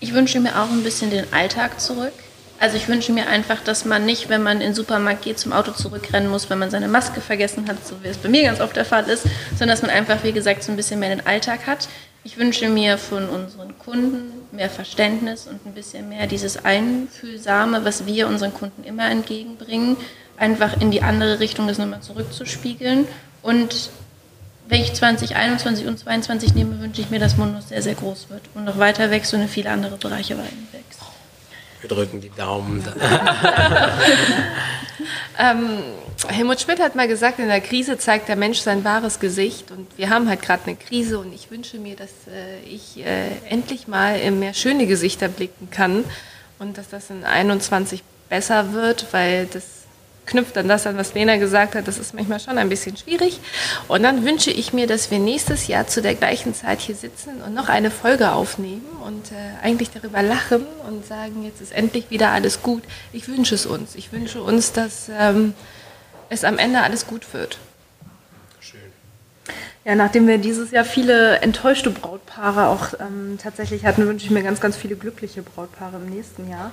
Ich wünsche mir auch ein bisschen den Alltag zurück. Also ich wünsche mir einfach, dass man nicht, wenn man in den Supermarkt geht, zum Auto zurückrennen muss, wenn man seine Maske vergessen hat, so wie es bei mir ganz oft der Fall ist, sondern dass man einfach, wie gesagt, so ein bisschen mehr den Alltag hat. Ich wünsche mir von unseren Kunden mehr Verständnis und ein bisschen mehr dieses Einfühlsame, was wir unseren Kunden immer entgegenbringen, einfach in die andere Richtung das nochmal zurückzuspiegeln. Und wenn ich zwanzig einundzwanzig und zwanzig zweiundzwanzig nehme, wünsche ich mir, dass Mundus sehr, sehr groß wird und noch weiter wächst und in viele andere Bereiche wächst. Wir drücken die Daumen. ähm, Helmut Schmidt hat mal gesagt, in der Krise zeigt der Mensch sein wahres Gesicht. Und wir haben halt gerade eine Krise und ich wünsche mir, dass äh, ich äh, endlich mal in mehr schöne Gesichter blicken kann und dass das in einundzwanzig besser wird, weil das knüpft an das an, was Lena gesagt hat. Das ist manchmal schon ein bisschen schwierig. Und dann wünsche ich mir, dass wir nächstes Jahr zu der gleichen Zeit hier sitzen und noch eine Folge aufnehmen und äh, eigentlich darüber lachen und sagen, jetzt ist endlich wieder alles gut. Ich wünsche es uns. Ich wünsche uns, dass ähm, es am Ende alles gut wird. Schön. Ja, nachdem wir dieses Jahr viele enttäuschte Brautpaare auch ähm, tatsächlich hatten, wünsche ich mir ganz, ganz viele glückliche Brautpaare im nächsten Jahr.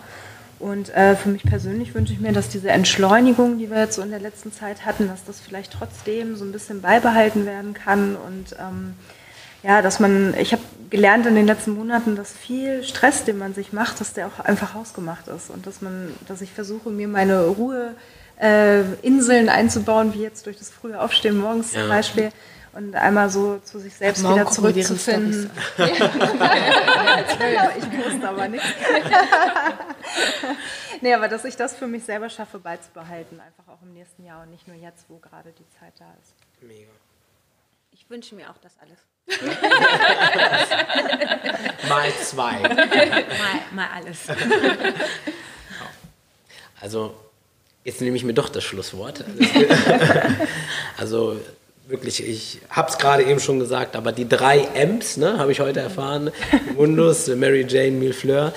Und äh, für mich persönlich wünsche ich mir, dass diese Entschleunigung, die wir jetzt so in der letzten Zeit hatten, dass das vielleicht trotzdem so ein bisschen beibehalten werden kann. Und ähm, ja, dass man, ich habe gelernt in den letzten Monaten, dass viel Stress, den man sich macht, dass der auch einfach hausgemacht ist. Und dass man, dass ich versuche, mir meine Ruheinseln äh, einzubauen, wie jetzt durch das frühe Aufstehen morgens ja. zum Beispiel. Und einmal so zu sich selbst ja, wieder zurückzufinden. Ja, genau, ich wusste aber nichts. Nee, aber dass ich das für mich selber schaffe, beizubehalten, einfach auch im nächsten Jahr und nicht nur jetzt, wo gerade die Zeit da ist. Mega. Ich wünsche mir auch das alles. Mal zwei. Mal, mal alles. Also, jetzt nehme ich mir doch das Schlusswort. Also... Wirklich, ich habe es gerade eben schon gesagt, aber die drei M's, ne, habe ich heute erfahren, Mundus, Mary Jane, Mille Fleur,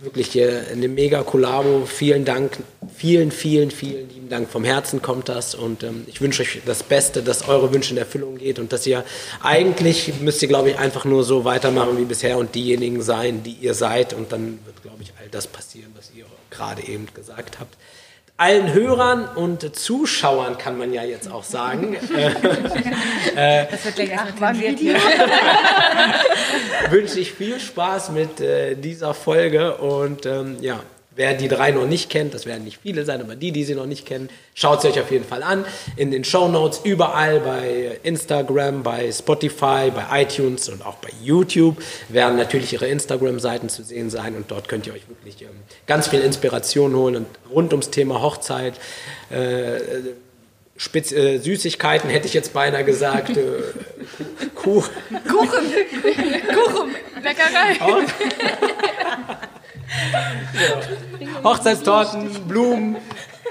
wirklich hier eine mega Kollabo, vielen Dank, vielen, vielen, vielen lieben Dank, vom Herzen kommt das und ähm, ich wünsche euch das Beste, dass eure Wünsche in Erfüllung geht und dass ihr, eigentlich müsst ihr, glaube ich, einfach nur so weitermachen wie bisher und diejenigen sein, die ihr seid und dann wird, glaube ich, all das passieren, was ihr gerade eben gesagt habt. Allen Hörern und Zuschauern kann man ja jetzt auch sagen. Das wird gleich aktiviert hier. Wünsche ich viel Spaß mit äh, dieser Folge und ähm, ja, wer die drei noch nicht kennt, das werden nicht viele sein, aber die, die sie noch nicht kennen, schaut sie euch auf jeden Fall an. In den Shownotes, überall bei Instagram, bei Spotify, bei iTunes und auch bei YouTube werden natürlich ihre Instagram-Seiten zu sehen sein und dort könnt ihr euch wirklich ähm, ganz viel Inspiration holen und rund ums Thema Hochzeit, äh, Spitz, äh, Süßigkeiten hätte ich jetzt beinahe gesagt, äh, Kuchen. Kuchen, Kuchen, Bäckerei. Und ja. Hochzeitstorten, Blumen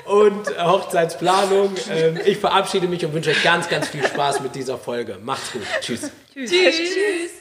und Hochzeitsplanung. Ich verabschiede mich und wünsche euch ganz, ganz viel Spaß mit dieser Folge. Macht's gut. Tschüss. Tschüss. Tschüss.